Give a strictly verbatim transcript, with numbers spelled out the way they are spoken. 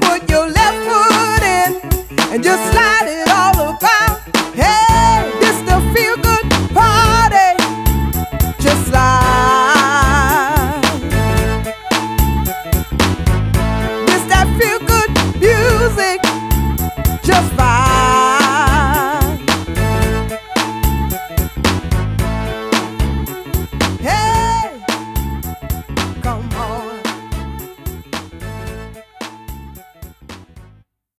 Put your left foot in and just slide it all about. Hey, this the feel-good party. Just slide. This that feel-good music. Just vibe.